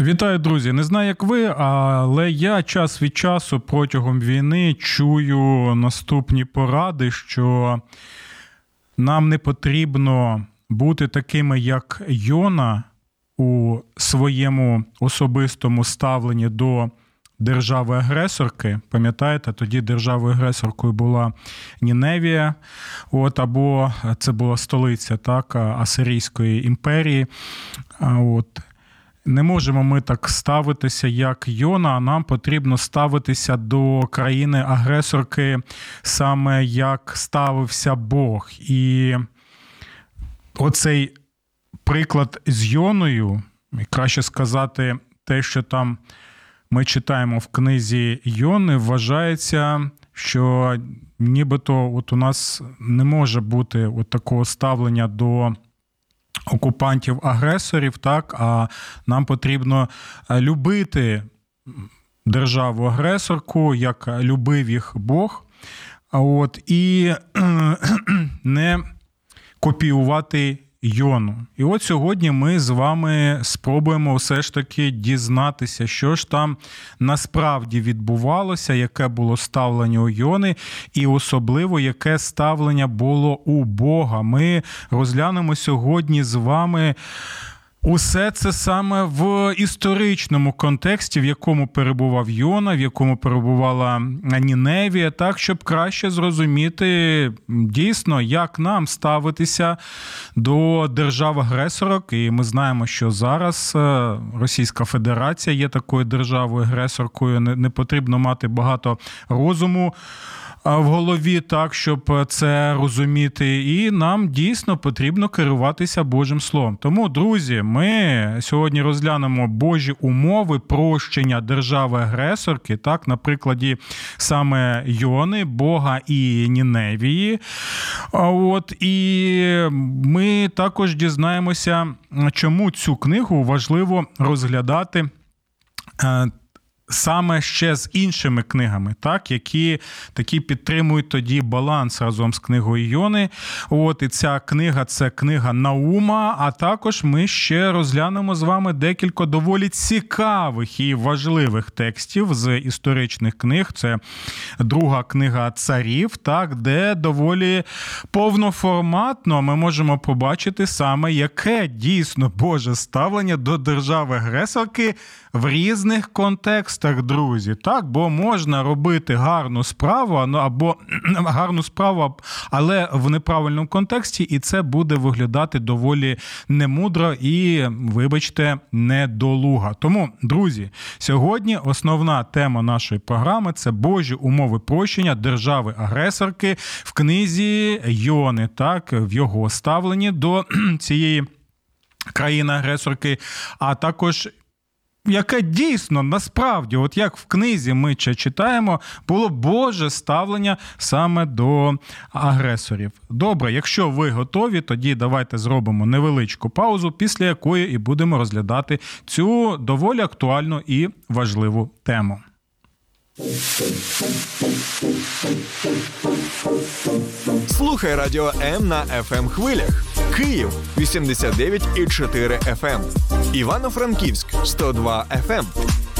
Вітаю, друзі. Не знаю, як ви, але я час від часу протягом війни чую наступні поради, що нам не потрібно бути такими, як Йона, у своєму особистому ставленні до держави-агресорки. Пам'ятаєте, тоді державою-агресоркою була Ніневія, або це була столиця, так, Асирійської імперії. Не можемо ми так ставитися, як Йона, а нам потрібно ставитися до країни-агресорки саме як ставився Бог. І оцей приклад з Йоною, краще сказати, те, що там ми читаємо в книзі Йони, вважається, що нібито у нас не може бути такого ставлення до окупантів-агресорів, так, а нам потрібно любити державу-агресорку, як любив їх Бог, і не копіювати Йону. І от сьогодні ми з вами спробуємо все ж таки дізнатися, що ж там насправді відбувалося, яке було ставлення у Йони і особливо, яке ставлення було у Бога. Ми розглянемо сьогодні з вами усе це саме в історичному контексті, в якому перебував Йона, в якому перебувала Ніневія, так, щоб краще зрозуміти дійсно, як нам ставитися до держав-агресорок. І ми знаємо, що зараз Російська Федерація є такою державою-агресоркою, не потрібно мати багато розуму в голові, так, щоб це розуміти, і нам дійсно потрібно керуватися Божим Словом. Тому, друзі, ми сьогодні розглянемо Божі умови прощення держави-агресорки, так, на прикладі саме Йони, Бога і Ніневії. І ми також дізнаємося, чому цю книгу важливо розглядати саме ще з іншими книгами, так, які такі підтримують тоді баланс разом з книгою Йони. І ця книга – це книга Наума, а також ми ще розглянемо з вами декілька доволі цікавих і важливих текстів з історичних книг. Це Друга книга Царів, так, де доволі повноформатно ми можемо побачити саме, яке дійсно Боже ставлення до держави-агресорки в різних контекстах. Так, друзі, так, бо можна робити гарну справу, або гарну справу, але в неправильному контексті, і це буде виглядати доволі немудро і, вибачте, недолуга. Тому, друзі, сьогодні основна тема нашої програми – це Божі умови прощення держави-агресорки в книзі Йони, так, в його ставленні до цієї країни-агресорки, а також яке дійсно, насправді, от як в книзі ми читаємо, було Боже ставлення саме до агресорів. Добре, якщо ви готові, тоді давайте зробимо невеличку паузу, після якої і будемо розглядати цю доволі актуальну і важливу тему. Слухай Радіо М на FM-хвилях. Київ 89,4 FM, Івано-Франківськ 102 FM,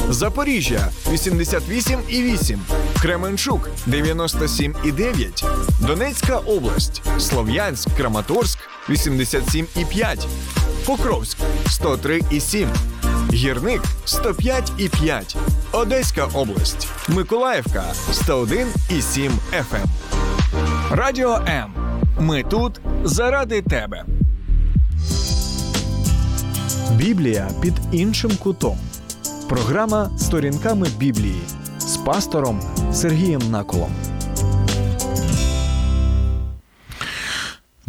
Запоріжжя 88,8, Кременчук 97,9, Донецька область, Слов'янськ, Краматорськ 87,5, Покровськ 103,7, Гірник 105,5, Одеська область, Миколаївка 101,7 FM. Радіо М. Ми тут заради тебе. Біблія під іншим кутом. Програма «Сторінками Біблії» з пастором Сергієм Наколом.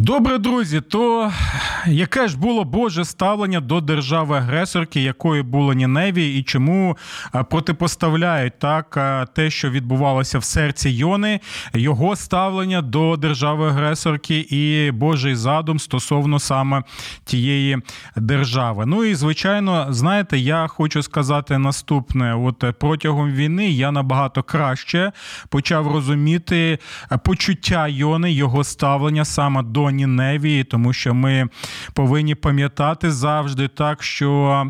Добре, друзі, то яке ж було Боже ставлення до держави-агресорки, якою було Ніневія, і чому протипоставляють так те, що відбувалося в серці Йони, його ставлення до держави-агресорки і Божий задум стосовно саме тієї держави. Ну і, звичайно, знаєте, я хочу сказати наступне. От протягом війни я набагато краще почав розуміти почуття Йони, його ставлення саме до Ніневії, тому що ми повинні пам'ятати завжди так, що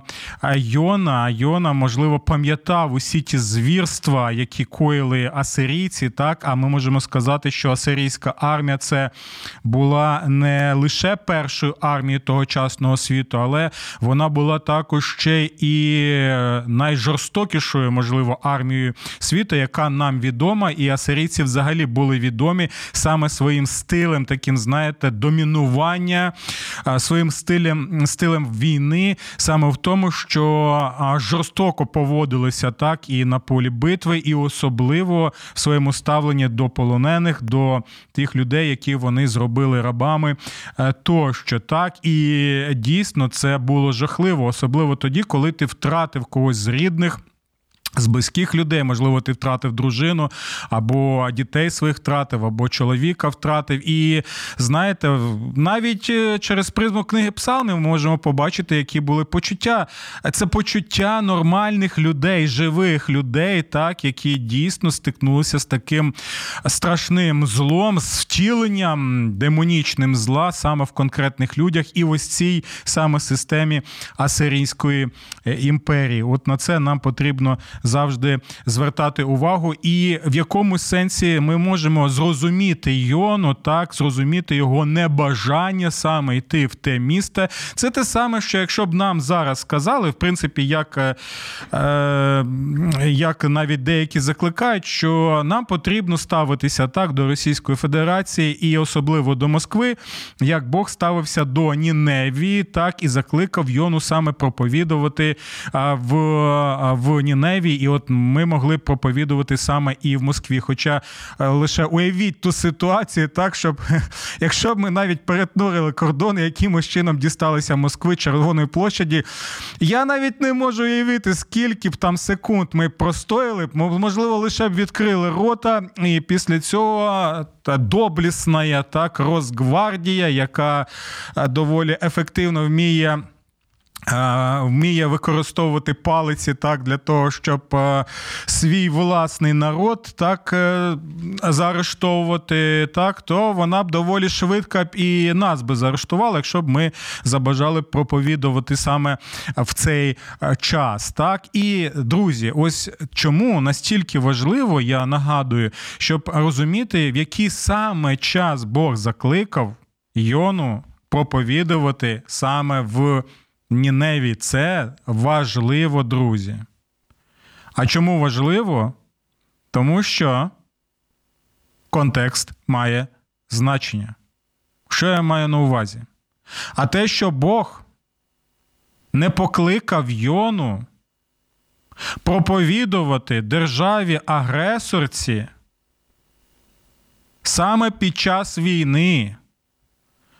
Йона, можливо, пам'ятав усі ті звірства, які коїли асирійці, так, а ми можемо сказати, що асирійська армія це була не лише першою армією тогочасного світу, але вона була також ще і найжорстокішою, можливо, армією світу, яка нам відома, і асирійці взагалі були відомі саме своїм стилем, таким, знаєте, домінування, своїм стилем війни, саме в тому, що жорстоко поводилися так і на полі битви, і особливо в своєму ставленні до полонених, до тих людей, які вони зробили рабами тощо. Так, і дійсно це було жахливо, особливо тоді, коли ти втратив когось з рідних, з близьких людей, можливо, ти втратив дружину, або дітей своїх втратив, або чоловіка втратив. І, знаєте, навіть через призму книги Псалмів ми можемо побачити, які були почуття. Це почуття нормальних людей, живих людей, так, які дійсно стикнулися з таким страшним злом, з втіленням демонічним зла саме в конкретних людях і в ось цій саме системі Асирійської імперії. От на це нам потрібно завжди звертати увагу, і в якомусь сенсі ми можемо зрозуміти Йону, так, зрозуміти його небажання саме йти в те місце. Це те саме, що якщо б нам зараз сказали, в принципі, як навіть деякі закликають, що нам потрібно ставитися так до Російської Федерації і особливо до Москви, як Бог ставився до Ніневії, так, і закликав Йону саме проповідувати в Ніневії. І от ми могли проповідувати саме і в Москві. Хоча лише уявіть ту ситуацію так, щоб якщо б ми навіть перетнурили кордони, якимось чином дісталися Москви, Червоної площі, я навіть не можу уявити, скільки б там секунд ми простояли, можливо, лише б відкрили рота, і після цього та доблісна так, Росгвардія, яка доволі ефективно вміє використовувати палиці так, для того, щоб свій власний народ так, заарештовувати, так, то вона б доволі швидко б і нас би заарештувала, якщо б ми забажали проповідувати саме в цей час. Так. І, друзі, ось чому настільки важливо, я нагадую, щоб розуміти, в який саме час Бог закликав Йону проповідувати саме в Ніневії. Це важливо, друзі. А чому важливо? Тому що контекст має значення. Що я маю на увазі? А те, що Бог не покликав Йону проповідувати державі-агресорці саме під час війни,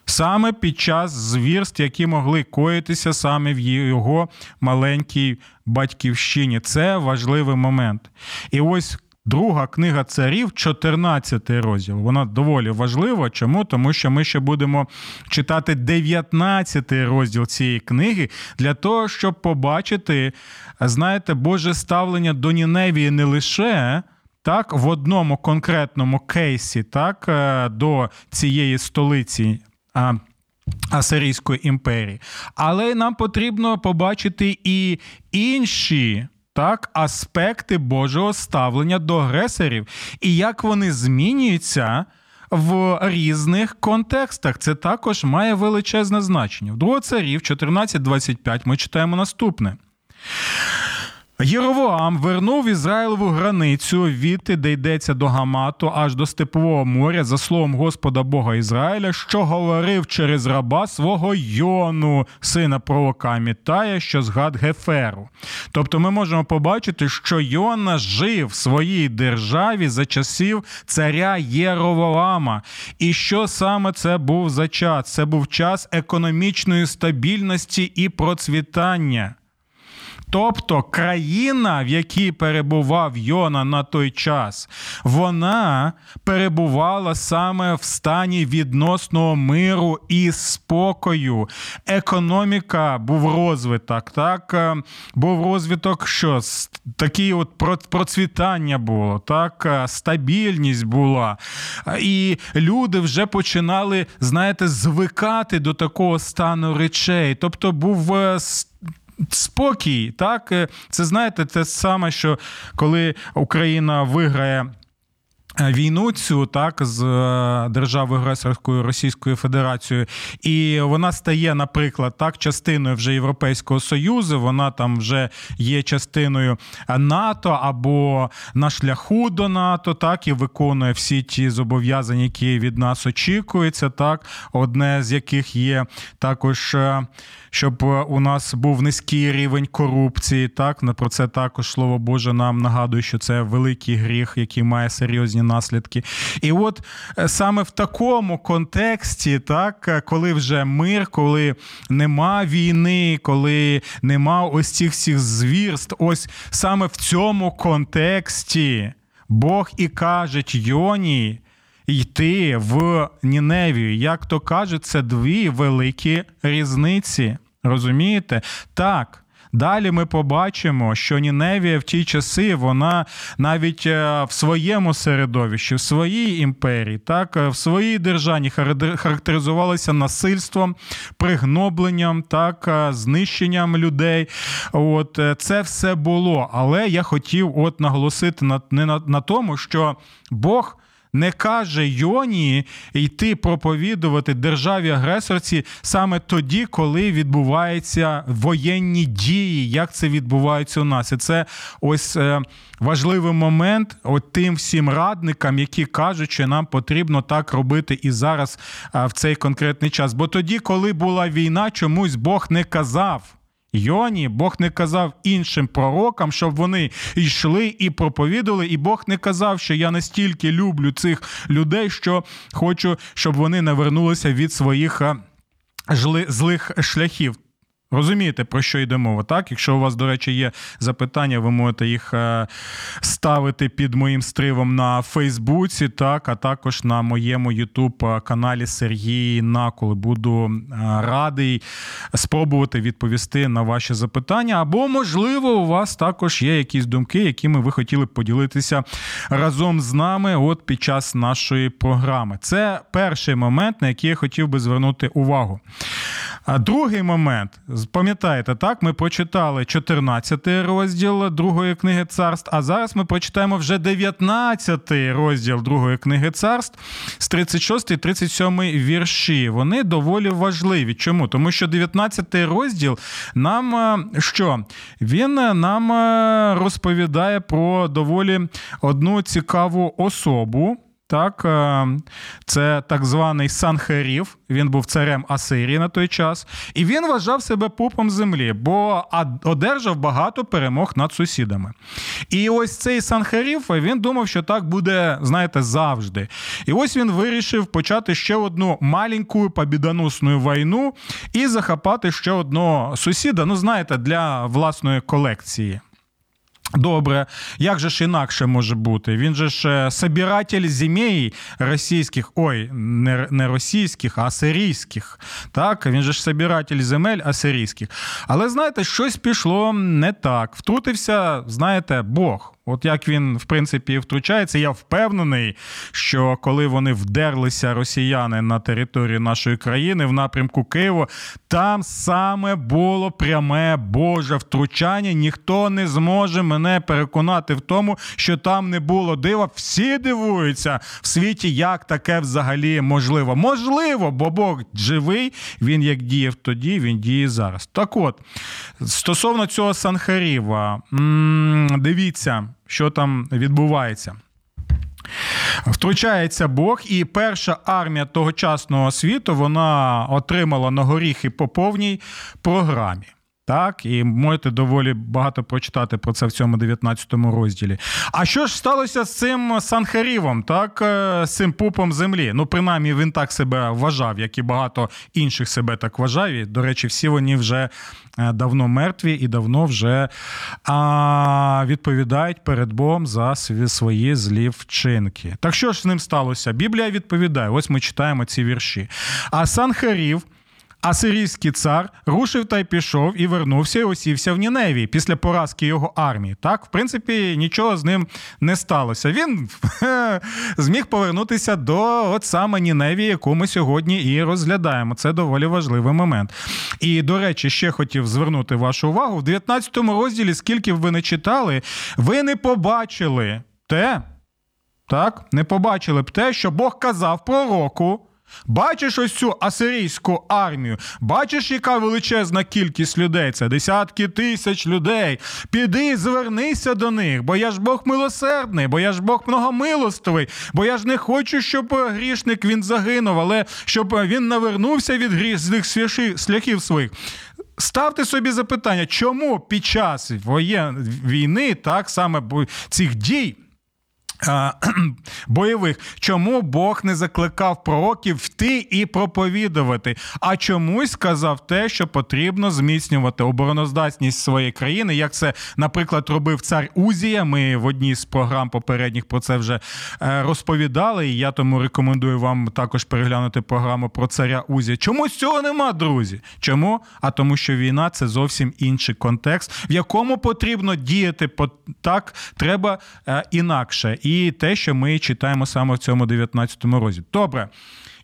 саме під час звірств, які могли коїтися саме в його маленькій батьківщині. Це важливий момент. І ось Друга книга Царів, 14 розділ. Вона доволі важлива. Чому? Тому що ми ще будемо читати 19 розділ цієї книги для того, щоб побачити, знаєте, Боже ставлення до Ніневії не лише так, в одному конкретному кейсі, так, до цієї столиці Асирійської імперії. Але нам потрібно побачити і інші, так, аспекти Божого ставлення до агресорів і як вони змінюються в різних контекстах. Це також має величезне значення. В 2 Царів 14:25 ми читаємо наступне. Єровоам вернув Ізраїлеву границю від, де йдеться до Гамату, аж до Степового моря, за словом Господа Бога Ізраїля, що говорив через раба свого Йону, сина пророка Мітая, що згад Геферу. Тобто ми можемо побачити, що Йона жив в своїй державі за часів царя Єровоама. І що саме це був за час? Це був час економічної стабільності і процвітання. Тобто країна, в якій перебував Йона на той час, вона перебувала саме в стані відносного миру і спокою. Економіка був розвиток, так? Був розвиток, що такі от процвітання було, так? Стабільність була. І люди вже починали, знаєте, звикати до такого стану речей. Тобто був спокій, так? Це, знаєте, те саме, що коли Україна виграє війну цю, так, з державою-агресорською Російською Федерацією, і вона стає, наприклад, так, частиною вже Європейського Союзу, вона там вже є частиною НАТО або на шляху до НАТО, так, і виконує всі ті зобов'язання, які від нас очікуються, так, одне з яких є також, щоб у нас був низький рівень корупції, так, про це також Слово Боже нам нагадує, що це великий гріх, який має серйозні наслідки. І от саме в такому контексті, так, коли вже мир, коли нема війни, коли нема ось цих всіх звірств, ось саме в цьому контексті Бог і каже Йоні йти в Ніневію. Як то кажуть, це дві великі різниці. Розумієте? Так. Далі ми побачимо, що Ніневія в ті часи, вона навіть в своєму середовищі, в своїй імперії, так, в своїй державі характеризувалася насильством, пригнобленням, так, знищенням людей. От, це все було. Але я хотів от наголосити на тому, що Бог не каже Йоні йти проповідувати державі-агресорці саме тоді, коли відбуваються воєнні дії, як це відбувається у нас. І це ось важливий момент от тим всім радникам, які кажуть, що нам потрібно так робити і зараз в цей конкретний час. Бо тоді, коли була війна, чомусь Бог не казав Йоні, Бог не казав іншим пророкам, щоб вони йшли і проповідували, і Бог не казав, що я настільки люблю цих людей, що хочу, щоб вони навернулися від своїх злих шляхів. Розумієте, про що йде мова, так? Якщо у вас, до речі, є запитання, ви можете їх ставити під моїм стримом на Фейсбуці, так, а також на моєму Ютуб-каналі Сергій Накол. Буду радий спробувати відповісти на ваші запитання. Або, можливо, у вас також є якісь думки, якими ви хотіли б поділитися разом з нами от під час нашої програми. Це перший момент, на який я хотів би звернути увагу. А другий момент, пам'ятаєте, так, ми прочитали 14 розділ Другої книги Царств, а зараз ми прочитаємо вже 19 розділ Другої книги Царств з 36 і 37 вірші. Вони доволі важливі. Чому? Тому що 19 розділ нам що? Він нам розповідає про доволі одну цікаву особу. Так, це так званий Санхерів, він був царем Асирії на той час, і він вважав себе пупом землі, бо одержав багато перемог над сусідами. І ось цей Санхерів, він думав, що так буде, знаєте, завжди. І ось він вирішив почати ще одну маленьку побідоносну війну і захопати ще одного сусіда, ну, знаєте, для власної колекції. Добре, як же ж інакше може бути? Він же ж собиратель земель російських, не російських, а асирійських. Так, він же ж собиратель земель асирійських. Але, знаєте, щось пішло не так. Втрутився, знаєте, Бог. От як він, в принципі, втручається. Я впевнений, що коли вони вдерлися, росіяни, на територію нашої країни в напрямку Києва, там саме було пряме Боже втручання. Ніхто не зможе мене переконати в тому, що там не було дива. Всі дивуються в світі, як таке взагалі можливо. Можливо, бо Бог живий, він як діяв тоді, він діє зараз. Так от, стосовно цього Санхеріва, дивіться, що там відбувається. Втручається Бог, і перша армія тогочасного світу, вона отримала на горіхи по повній програмі. Так, і можете доволі багато прочитати про це в цьому 19-му розділі. А що ж сталося з цим Санхерівом, так, з цим пупом землі? Ну, принаймні, він так себе вважав, як і багато інших себе так вважав. До речі, всі вони вже давно мертві і давно вже відповідають перед Богом за свої злі вчинки. Так що ж з ним сталося? Біблія відповідає. Ось ми читаємо ці вірші. А Санхерів, асирійський цар, рушив та й пішов, і вернувся, і осівся в Ніневії після поразки його армії. Так, в принципі, нічого з ним не сталося. Він зміг повернутися до от саме Ніневії, яку ми сьогодні і розглядаємо. Це доволі важливий момент. І, до речі, ще хотів звернути вашу увагу. В 19 розділі, скільки б ви не читали, ви не побачили те, так, не побачили б те, що Бог казав пророку. Бачиш ось цю асирійську армію? Бачиш, яка величезна кількість людей? Це десятки тисяч людей. Піди і звернися до них, бо я ж Бог милосердний, бо я ж Бог многомилостивий, бо я ж не хочу, щоб грішник він загинув, але щоб він навернувся від грізних шляхів своїх. Ставте собі запитання, чому під час війни, так саме цих дій, бойових, чому Бог не закликав пророків йти і проповідувати, а чомусь сказав те, що потрібно зміцнювати обороноздатність своєї країни, як це, наприклад, робив цар Узія. Ми в одній з програм попередніх про це вже розповідали, і я тому рекомендую вам також переглянути програму про царя Узія. Чому цього нема, друзі? Чому? А тому, що війна – це зовсім інший контекст, в якому потрібно діяти так, треба інакше. І те, що ми читаємо саме в цьому 19-му розділі. Добре.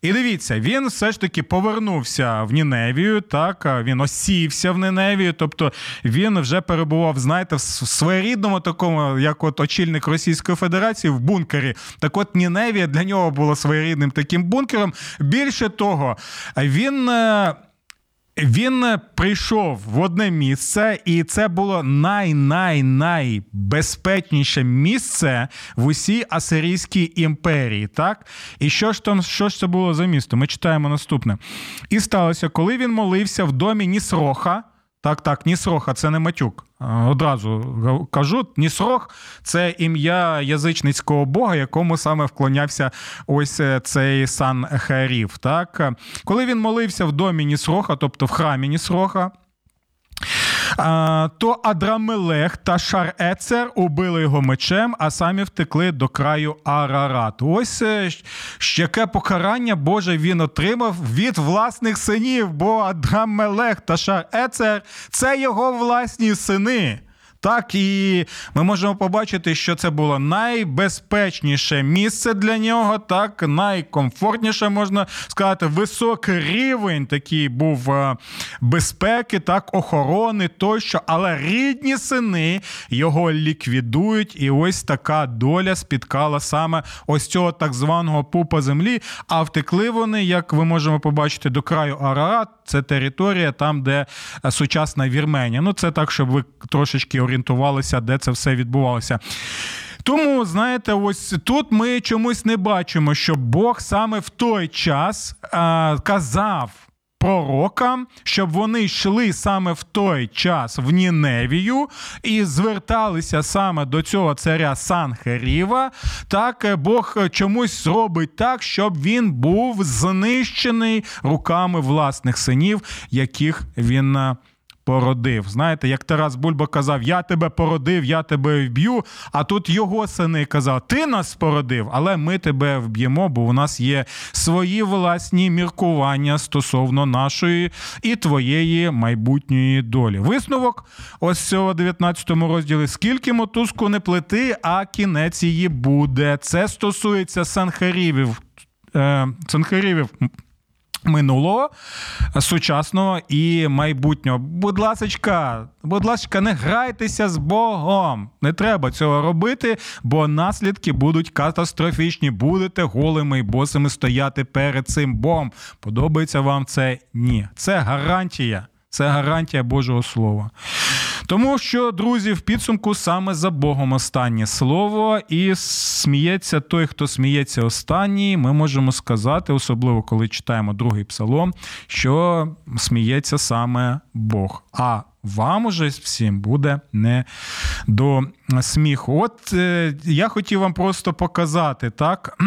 І дивіться, він все ж таки повернувся в Ніневію, так, він осівся в Ніневію, тобто він вже перебував, знаєте, в своєрідному такому, як от очільник Російської Федерації, в бункері. Так от Ніневія для нього була своєрідним таким бункером. Більше того, Він прийшов в одне місце, і це було найбезпечніше місце в усій Асирійській імперії, так? І що ж це було за місто? Ми читаємо наступне. І сталося, коли він молився в домі Нісроха, так, Нісроха, це не матюк. Одразу кажу, Нісрох – це ім'я язичницького бога, якому саме вклонявся ось цей Санхерів. Так? Коли він молився в домі Нісроха, тобто в храмі Нісроха, то Адрамелех та Шар Ецер убили його мечем, а самі втекли до краю Арарату. Ось яке покарання Боже він отримав від власних синів, бо Адрамелех та Шар Ецер – це його власні сини. Так, і ми можемо побачити, що це було найбезпечніше місце для нього, так, найкомфортніше, можна сказати, високий рівень такий був безпеки, так, охорони тощо, але рідні сини його ліквідують, і ось така доля спіткала саме ось цього так званого пупа землі, а втекли вони, як ви можемо побачити, до краю Арарат, це територія там, де сучасна Вірменія. Ну, це так, щоб ви трошечки орієнтувалися, де це все відбувалося. Тому, знаєте, ось тут ми чомусь не бачимо, що Бог саме в той час казав пророкам, щоб вони йшли саме в той час в Ніневію і зверталися саме до цього царя Санхеріва. Так, Бог чомусь зробить так, щоб він був знищений руками власних синів, яких він породив. Знаєте, як Тарас Бульба казав, я тебе породив, я тебе вб'ю, а тут його сини казав, ти нас породив, але ми тебе вб'ємо, бо у нас є свої власні міркування стосовно нашої і твоєї майбутньої долі. Висновок ось цього 19-му розділі, скільки мотузку не плети, а кінець її буде. Це стосується Санхерівів минулого, сучасного і майбутнього. Будь ласочка, не грайтеся з Богом. Не треба цього робити, бо наслідки будуть катастрофічні. Будете голими і босими стояти перед цим Богом. Подобається вам це? Ні. Це гарантія. Це гарантія Божого Слова. Тому що, друзі, в підсумку саме за Богом останнє слово, і сміється той, хто сміється останній. Ми можемо сказати, особливо коли читаємо другий псалом, що сміється саме Бог. А вам уже всім буде не до сміху. От я хотів вам просто показати, так,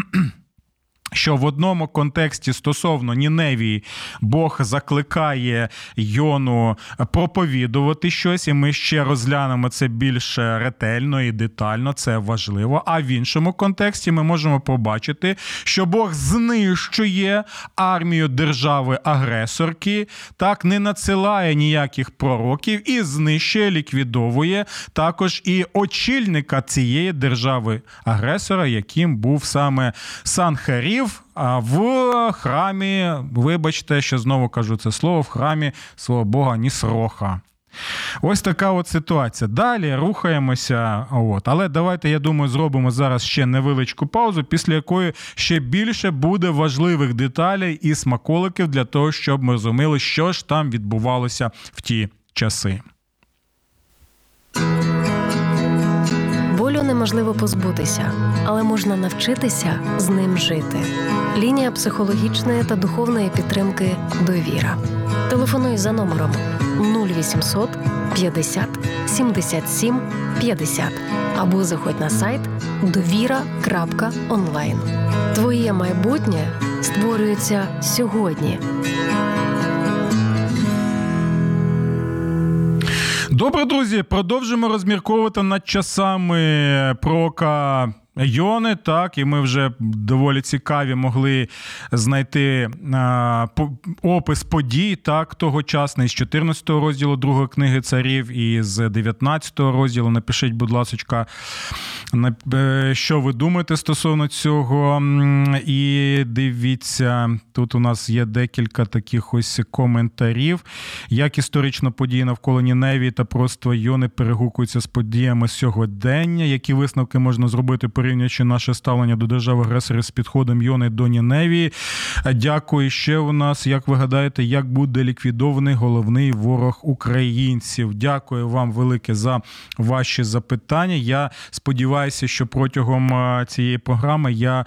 що в одному контексті стосовно Ніневії Бог закликає Йону проповідувати щось, і ми ще розглянемо це більш ретельно і детально, це важливо. А в іншому контексті ми можемо побачити, що Бог знищує армію держави-агресорки, так, не надсилає ніяких пророків і знищує, ліквідовує також і очільника цієї держави-агресора, яким був саме Санхерів, в храмі, вибачте, що знову кажу це слово, в храмі, слава Бога, Нісроха. Ось така от ситуація. Далі рухаємося. От. Але давайте, я думаю, зробимо зараз ще невеличку паузу, після якої ще більше буде важливих деталей і смаколиків для того, щоб ми розуміли, що ж там відбувалося в ті часи. Болю неможливо позбутися, але можна навчитися з ним жити. Лінія психологічної та духовної підтримки «Довіра». Телефонуй за номером 0800 50 77 50 або заходь на сайт довіра.онлайн. Твоє майбутнє створюється сьогодні. Добре, друзі, продовжимо розмірковувати над часами пророка Йони, так, і ми вже доволі цікаві могли знайти опис подій, так, тогочасний, з 14 розділу Другої книги Царів і з 19 розділу. Напишіть, будь ласочка, що ви думаєте стосовно цього. І дивіться, тут у нас є декілька таких ось коментарів. Як історично події навколо Ніневії та пророцтва Йони перегукуються з подіями сьогодення, які висновки можна зробити, порівнюючи наше ставлення до держави-агресорів з підходом Йони до Ніневії. Дякую. Ще у нас, як ви гадаєте, як буде ліквідований головний ворог українців? Дякую вам велике за ваші запитання. Я сподіваюся, що протягом цієї програми я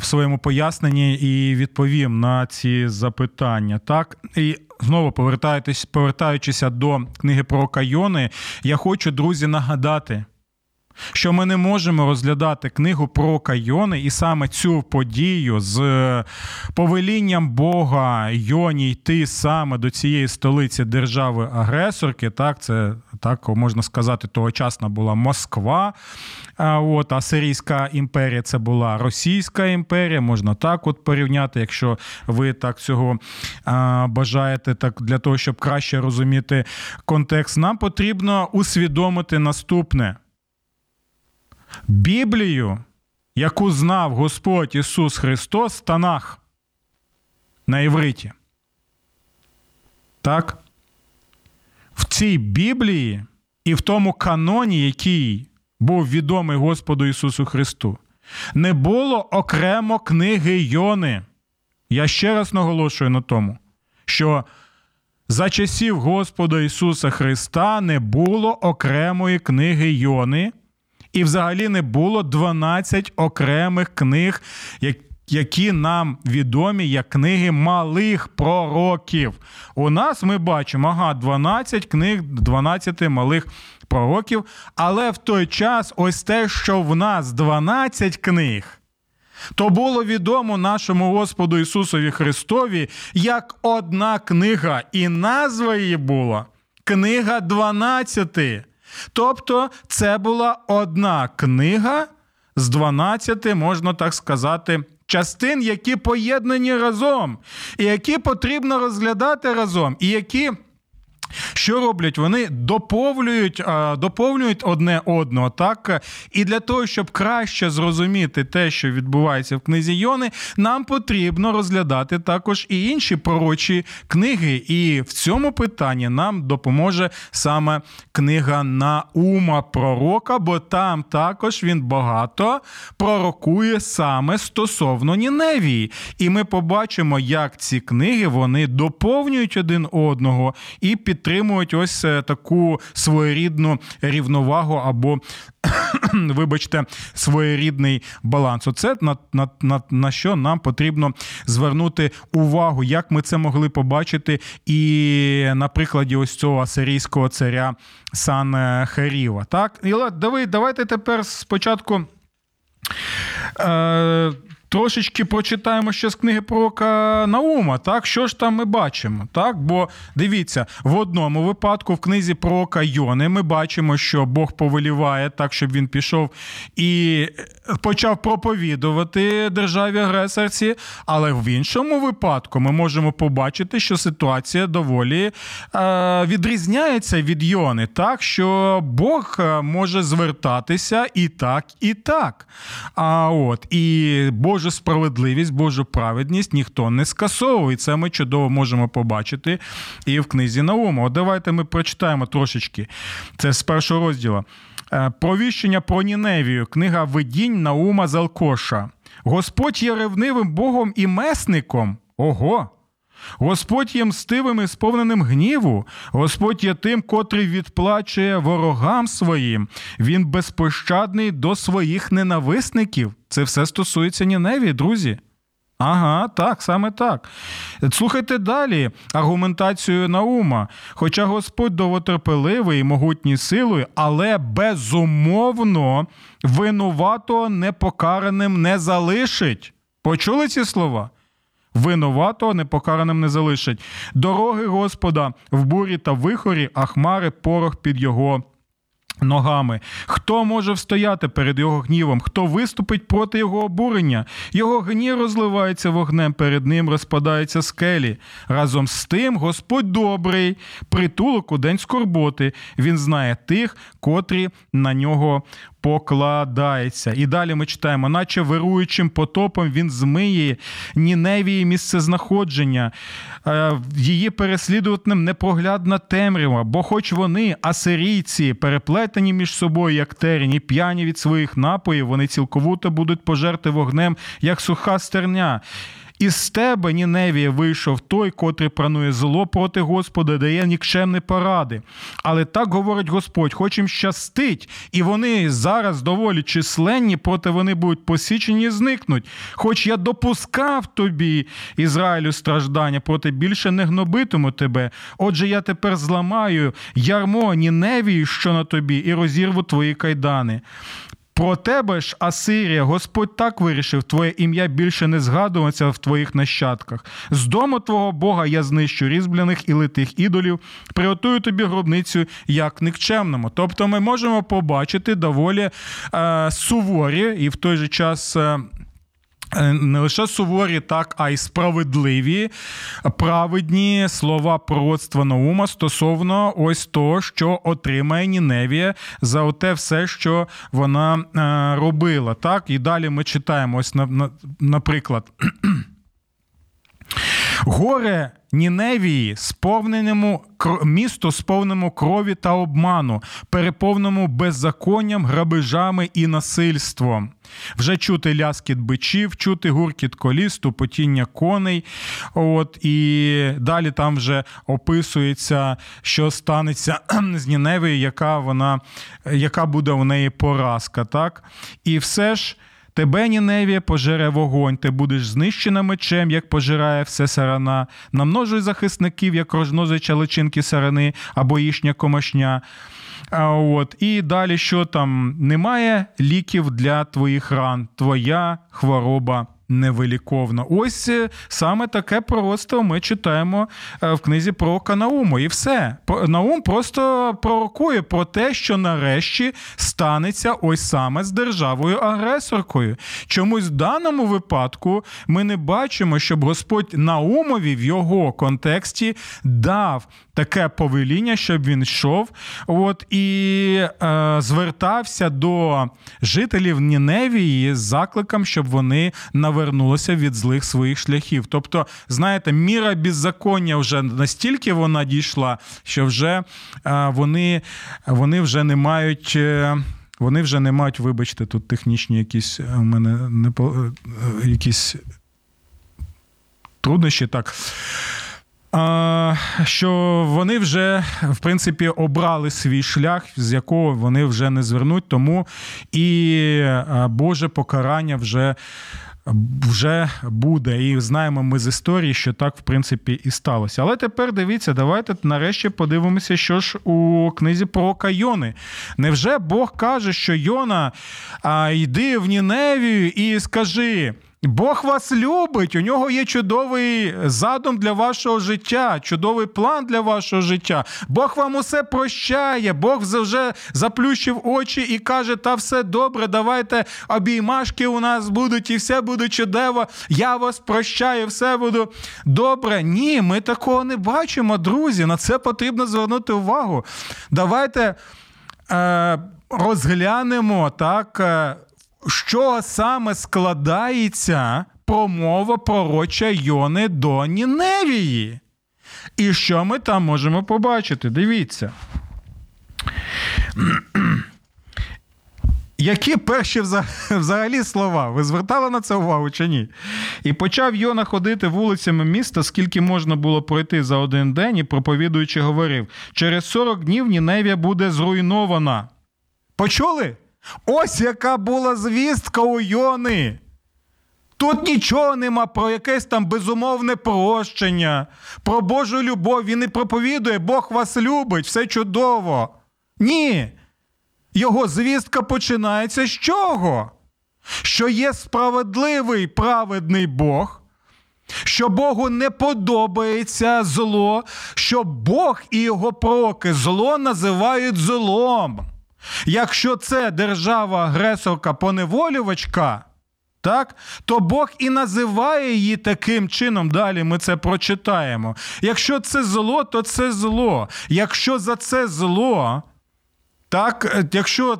в своєму поясненні і відповім на ці запитання. Так? І знову повертаючися до книги пророка Йони, я хочу, друзі, нагадати, що ми не можемо розглядати книгу пророка Йони і саме цю подію з повелінням Бога Йоні йти саме до цієї столиці держави-агресорки, так, це, так можна сказати, тогочасна була Москва, от, Асирійська імперія – це була Російська імперія, можна так от порівняти, якщо ви так цього бажаєте, так, для того, щоб краще розуміти контекст. Нам потрібно усвідомити наступне. Біблію, яку знав Господь Ісус Христос, Танах на івриті. Так? В цій Біблії і в тому каноні, який був відомий Господу Ісусу Христу, не було окремо книги Йони. Я ще раз наголошую на тому, що за часів Господа Ісуса Христа не було окремої книги Йони, і взагалі не було 12 окремих книг, які нам відомі як книги малих пророків. У нас ми бачимо, 12 книг, 12 малих пророків, але в той час ось те, що в нас 12 книг, то було відомо нашому Господу Ісусові Христові як одна книга, і назва її була книга 12. Тобто це була одна книга з 12, можна так сказати, частин, які поєднані разом, і які потрібно розглядати разом, і які... Що роблять? Вони доповнюють одне одного, так? І для того, щоб краще зрозуміти те, що відбувається в книзі Йони, нам потрібно розглядати також і інші пророчі книги. І в цьому питанні нам допоможе саме книга Наума пророка, бо там також він багато пророкує саме стосовно Ніневії. І ми побачимо, як ці книги, вони доповнюють один одного і підтримують ось таку своєрідну рівновагу або, вибачте, своєрідний баланс. Оце на що нам потрібно звернути увагу, як ми це могли побачити і на прикладі ось цього асирійського царя Санхеріва. Так? Давайте тепер спочатку трошечки прочитаємо ще з книги пророка Наума, так? Що ж там ми бачимо, так? Бо, дивіться, в одному випадку в книзі пророка Йони ми бачимо, що Бог повеліває так, щоб він пішов і почав проповідувати державі-агресорці, але в іншому випадку ми можемо побачити, що ситуація доволі відрізняється від Йони, так? Що Бог може звертатися і так, і так. І Божу справедливість, Божу праведність ніхто не скасовує. Це ми чудово можемо побачити і в книзі Наума. От давайте ми прочитаємо трошечки. Це з першого розділу. «Провіщення про Ніневію. Книга видінь Наума Залкоша. Господь є ревнивим Богом і месником». Ого! «Господь є мстивим і сповненим гніву. Господь є тим, котрий відплачує ворогам своїм. Він безпощадний до своїх ненависників». Це все стосується Ніневії, друзі. Ага, так, саме так. Слухайте далі аргументацію Наума. «Хоча Господь довготерпеливий і могутній силою, але безумовно винуватого непокараним не залишить». Почули ці слова? «Винуватого непокараним не залишить. Дороги Господа в бурі та вихорі, а хмари порох під його ногами. Хто може встояти перед його гнівом? Хто виступить проти його обурення? Його гнів розливається вогнем, перед ним розпадаються скелі. Разом з тим Господь добрий, притулок у день скорботи. Він знає тих, котрі на нього покладається». І далі ми читаємо: «Наче вируючим потопом він змиє Ніневії місцезнаходження, її переслідуватним непроглядна темрява, бо хоч вони, асирійці, переплетені між собою, як терені, і п'яні від своїх напоїв, вони цілковито будуть пожерти вогнем, як суха стерня. Із тебе, Ніневія, вийшов той, котрий пранує зло проти Господа, дає нікчемні поради. Але так говорить Господь, хоч їм щастить, і вони зараз доволі численні, проте вони будуть посічені і зникнуть. Хоч я допускав тобі, Ізраїлю, страждання, проте більше не гнобитиму тебе. Отже, я тепер зламаю ярмо Ніневії, що на тобі, і розірву твої кайдани. Про тебе ж, Асирія, Господь так вирішив, твоє ім'я більше не згадується в твоїх нащадках. З дому твого Бога я знищу різьбляних і литих ідолів, приготую тобі гробницю як нікчемному». Тобто ми можемо побачити доволі суворі і в той же час не лише суворі, так, а й справедливі, праведні слова пророцтва Наума стосовно ось того, що отримає Ніневія за те все, що вона робила. Так? І далі ми читаємо, ось, наприклад, «Горе Ніневії, місто сповненому крові та обману, переповненому беззаконням, грабежами і насильством. Вже чути ляскіт бичів, чути гуркіт коліс, тупотіння коней». І далі там вже описується, що станеться з Ніневією, яка буде у неї поразка. Так? І все ж тебе, Ніневія, пожере вогонь, ти будеш знищена мечем, як пожирає все сарана. Намножуй захисників, як розмножуючи личинки сарани або їхня комашня». І далі що там? «Немає ліків для твоїх ран, твоя хвороба невиліковно. Ось саме таке пророцтво ми читаємо в книзі пророка Науму. І все. Наум просто пророкує про те, що нарешті станеться ось саме з державою-агресоркою. Чомусь в даному випадку ми не бачимо, щоб Господь Наумові в його контексті дав таке повеління, щоб він йшов і звертався до жителів Ніневії з закликом, щоб вони навернулися від злих своїх шляхів. Тобто, знаєте, міра беззаконня вже настільки вона дійшла, що вже вони вже не мають, вибачте, тут технічні якісь у мене якісь труднощі, так. Що вони вже, в принципі, обрали свій шлях, з якого вони вже не звернуть, тому і Боже покарання вже буде. І знаємо ми з історії, що так, в принципі, і сталося. Але тепер дивіться, давайте нарешті подивимося, що ж у книзі пророка Йони. Невже Бог каже, що Йона, йди в Ніневію і скажи... Бог вас любить, у нього є чудовий задум для вашого життя, чудовий план для вашого життя. Бог вам усе прощає, Бог вже заплющив очі і каже, та все добре, давайте обіймашки у нас будуть і все буде чудово, я вас прощаю, все буде добре. Ні, ми такого не бачимо, друзі, на це потрібно звернути увагу. Давайте розглянемо, так, що саме складається промова пророча Йони до Ніневії? І що ми там можемо побачити? Дивіться. Які перші взагалі слова? Ви звертали на це увагу чи ні? І почав Йона ходити вулицями міста, скільки можна було пройти за один день, і проповідуючи говорив, через 40 днів Ніневія буде зруйнована. Почули? Ось яка була звістка у Йони. Тут нічого нема про якесь там безумовне прощення, про Божу любов. Він не проповідує, Бог вас любить, все чудово. Ні. Його звістка починається з чого? Що є справедливий, праведний Бог, що Богу не подобається зло, що Бог і його пророки зло називають злом. Якщо це держава-агресорка-поневолювачка, так, то Бог і називає її таким чином, далі ми це прочитаємо. Якщо це зло, то це зло. Якщо за це зло, так, якщо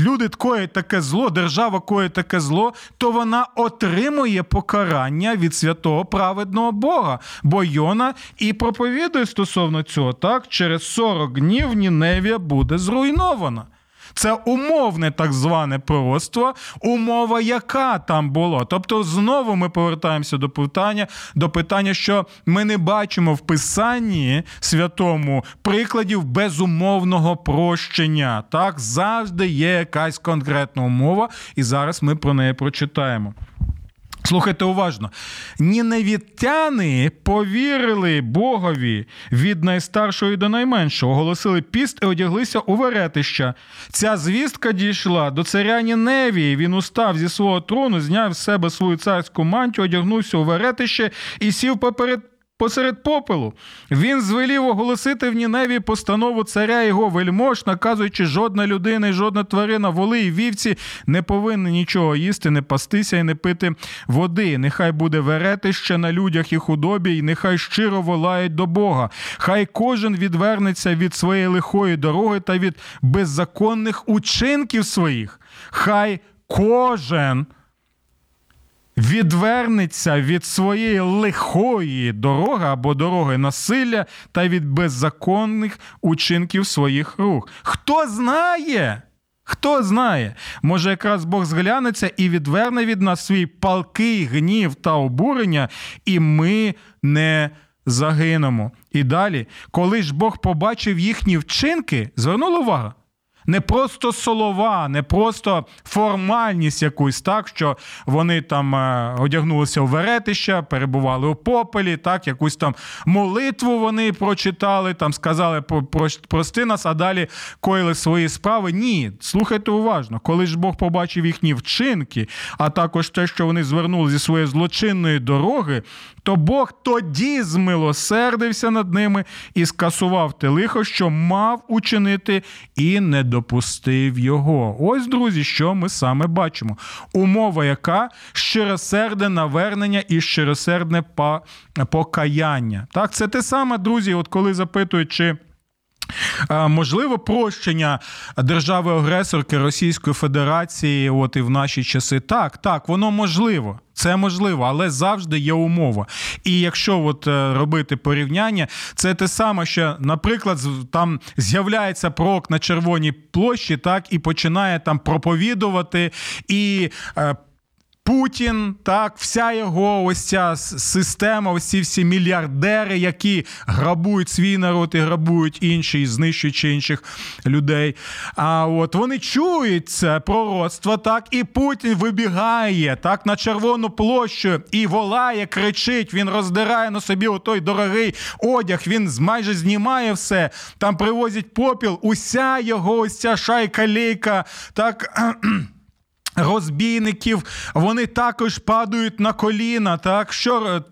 люди коять таке зло, держава коїть таке зло, то вона отримує покарання від святого праведного Бога. Бо Йона і проповідує стосовно цього, так, через 40 днів Ніневія буде зруйнована. Це умовне так зване пророцтво, умова яка там була. Тобто знову ми повертаємося до питання, що ми не бачимо в Писанні святому прикладів безумовного прощення. Так, завжди є якась конкретна умова, і зараз ми про неї прочитаємо. Слухайте уважно. Ніневітяни повірили Богові від найстаршого до найменшого, оголосили піст і одяглися у веретища. Ця звістка дійшла до царя Ніневії. Він устав зі свого трону, зняв з себе свою царську мантію, одягнувся у веретище і сів посеред попелу. Він звелів оголосити в Ніневії постанову царя його вельмож, наказуючи, жодна людина і жодна тварина, воли і вівці не повинні нічого їсти, не пастися і не пити води. Нехай буде веретище на людях і худобі, і нехай щиро волають до Бога. Хай кожен відвернеться від своєї лихої дороги та від беззаконних учинків своїх. Хай кожен відвернеться від своєї лихої дороги або дороги насилля та від беззаконних учинків своїх рук. Хто знає? Може, якраз Бог зглянеться і відверне від нас свій палкий гнів та обурення, і ми не загинемо. І далі, коли ж Бог побачив їхні вчинки, звернула увагу, не просто слова, не просто формальність якусь, так, що вони там одягнулися у веретища, перебували у попелі, так, якусь там молитву вони прочитали, там сказали прости нас, а далі коїли свої справи. Ні, слухайте уважно, коли ж Бог побачив їхні вчинки, а також те, що вони звернули зі своєї злочинної дороги, то Бог тоді змилосердився над ними і скасував те лихо, що мав учинити, і не допустив його. Ось, друзі, що ми саме бачимо. Умова яка? Щиросердне навернення і щиросердне покаяння. Так, це те саме, друзі, от коли запитують, чи можливо прощення держави-агресорки Російської Федерації от і в наші часи. Так, так, воно можливо. Це можливо, але завжди є умова. І якщо от робити порівняння, це те саме, що, наприклад, там з'являється пророк на Червоній площі, так, і починає там проповідувати, і Путін, так, вся його ось ця система, ось ці всі мільярдери, які грабують свій народ і грабують інші, і знищуючи інших людей. А от вони чують це пророцтво, так, і Путін вибігає, так, на Червону площу і волає, кричить, він роздирає на собі отой дорогий одяг, він майже знімає все, там привозять попіл, уся його ось ця шайка-лейка, так, розбійників, вони також падають на коліна, так, що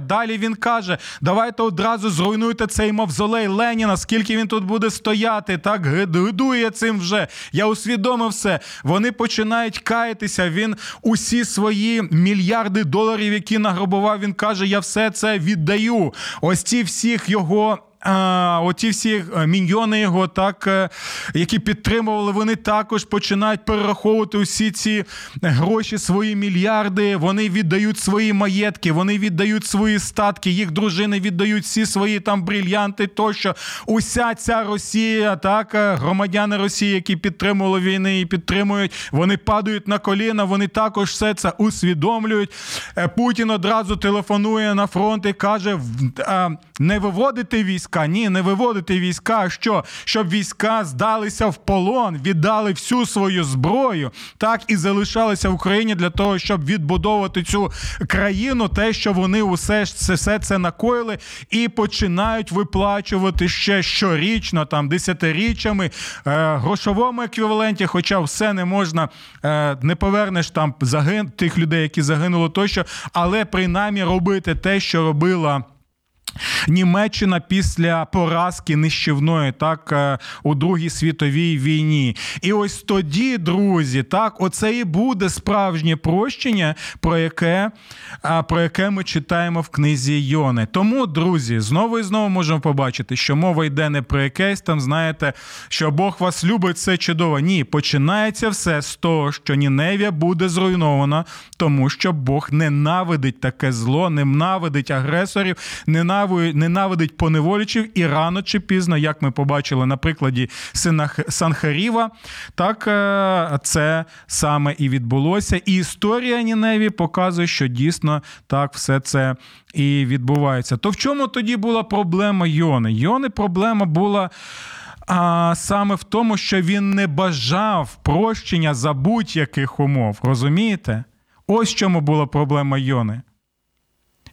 далі він каже, давайте одразу зруйнуйте цей мавзолей Леніна, скільки він тут буде стояти, так, гидує цим вже, я усвідомив все, вони починають каятися, він усі свої мільярди доларів, які награбував, він каже, я все це віддаю, ось ці всіх його оці всі міньйони його, так, які підтримували, вони також починають перераховувати усі ці гроші, свої мільярди, вони віддають свої маєтки, вони віддають свої статки, їх дружини віддають всі свої там брильянти тощо. Уся ця Росія, так, громадяни Росії, які підтримували війни і підтримують, вони падають на коліна, вони також все це усвідомлюють. Путін одразу телефонує на фронт і каже, не виводити військ, ні, не виводити війська, що? Щоб війська здалися в полон, віддали всю свою зброю, так, і залишалися в Україні для того, щоб відбудовувати цю країну, те, що вони все це накоїли, і починають виплачувати ще щорічно, там, десятиріччями, грошовому еквіваленті, хоча все не можна, не повернеш там тих людей, які загинули тощо, але принаймні робити те, що робила Німеччина після поразки нищівної, так, у Другій світовій війні. І ось тоді, друзі, так, оце і буде справжнє прощення, про яке ми читаємо в книзі Йони. Тому, друзі, знову і знову можемо побачити, що мова йде не про якесь там, знаєте, що Бог вас любить, це чудово. Ні, починається все з того, що Ніневія буде зруйнована, тому що Бог ненавидить таке зло, ненавидить агресорів, ненавидить поневолючів, і рано чи пізно, як ми побачили на прикладі Санхеріва, так це саме і відбулося. І історія Ніневії показує, що дійсно так все це і відбувається. То в чому тоді була проблема Йони? Йони проблема була саме в тому, що він не бажав прощення за будь-яких умов. Розумієте? Ось в чому була проблема Йони.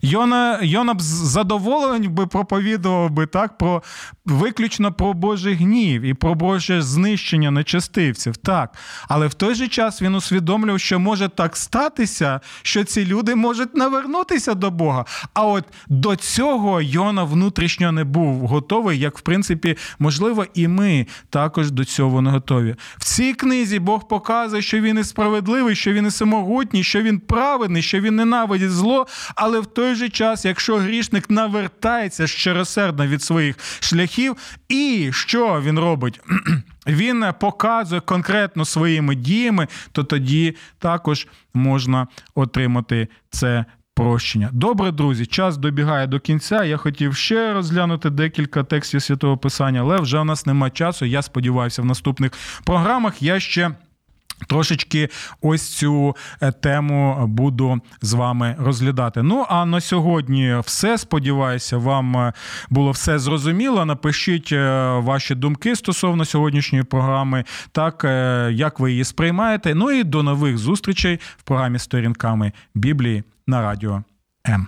Йона б з задоволенням проповідував би, так, про виключно про Божий гнів і про Боже знищення нечестивців, так. Але в той же час він усвідомлював, що може так статися, що ці люди можуть навернутися до Бога. А от до цього Йона внутрішньо не був готовий, як, в принципі, можливо, і ми також до цього не готові. В цій книзі Бог показує, що він і справедливий, що він і самогутній, що він праведний, що він ненавидить зло, але в той же час, якщо грішник навертається щиросердно від своїх шляхів, і що він робить? Він показує конкретно своїми діями, то тоді також можна отримати це прощення. Добре, друзі, час добігає до кінця. Я хотів ще розглянути декілька текстів Святого Писання, але вже у нас немає часу. Я сподіваюся, в наступних програмах я ще трошечки ось цю тему буду з вами розглядати. Ну, а на сьогодні все. Сподіваюся, вам було все зрозуміло. Напишіть ваші думки стосовно сьогоднішньої програми, так, як ви її сприймаєте. Ну і до нових зустрічей в програмі «Сторінками Біблії» на Радіо М.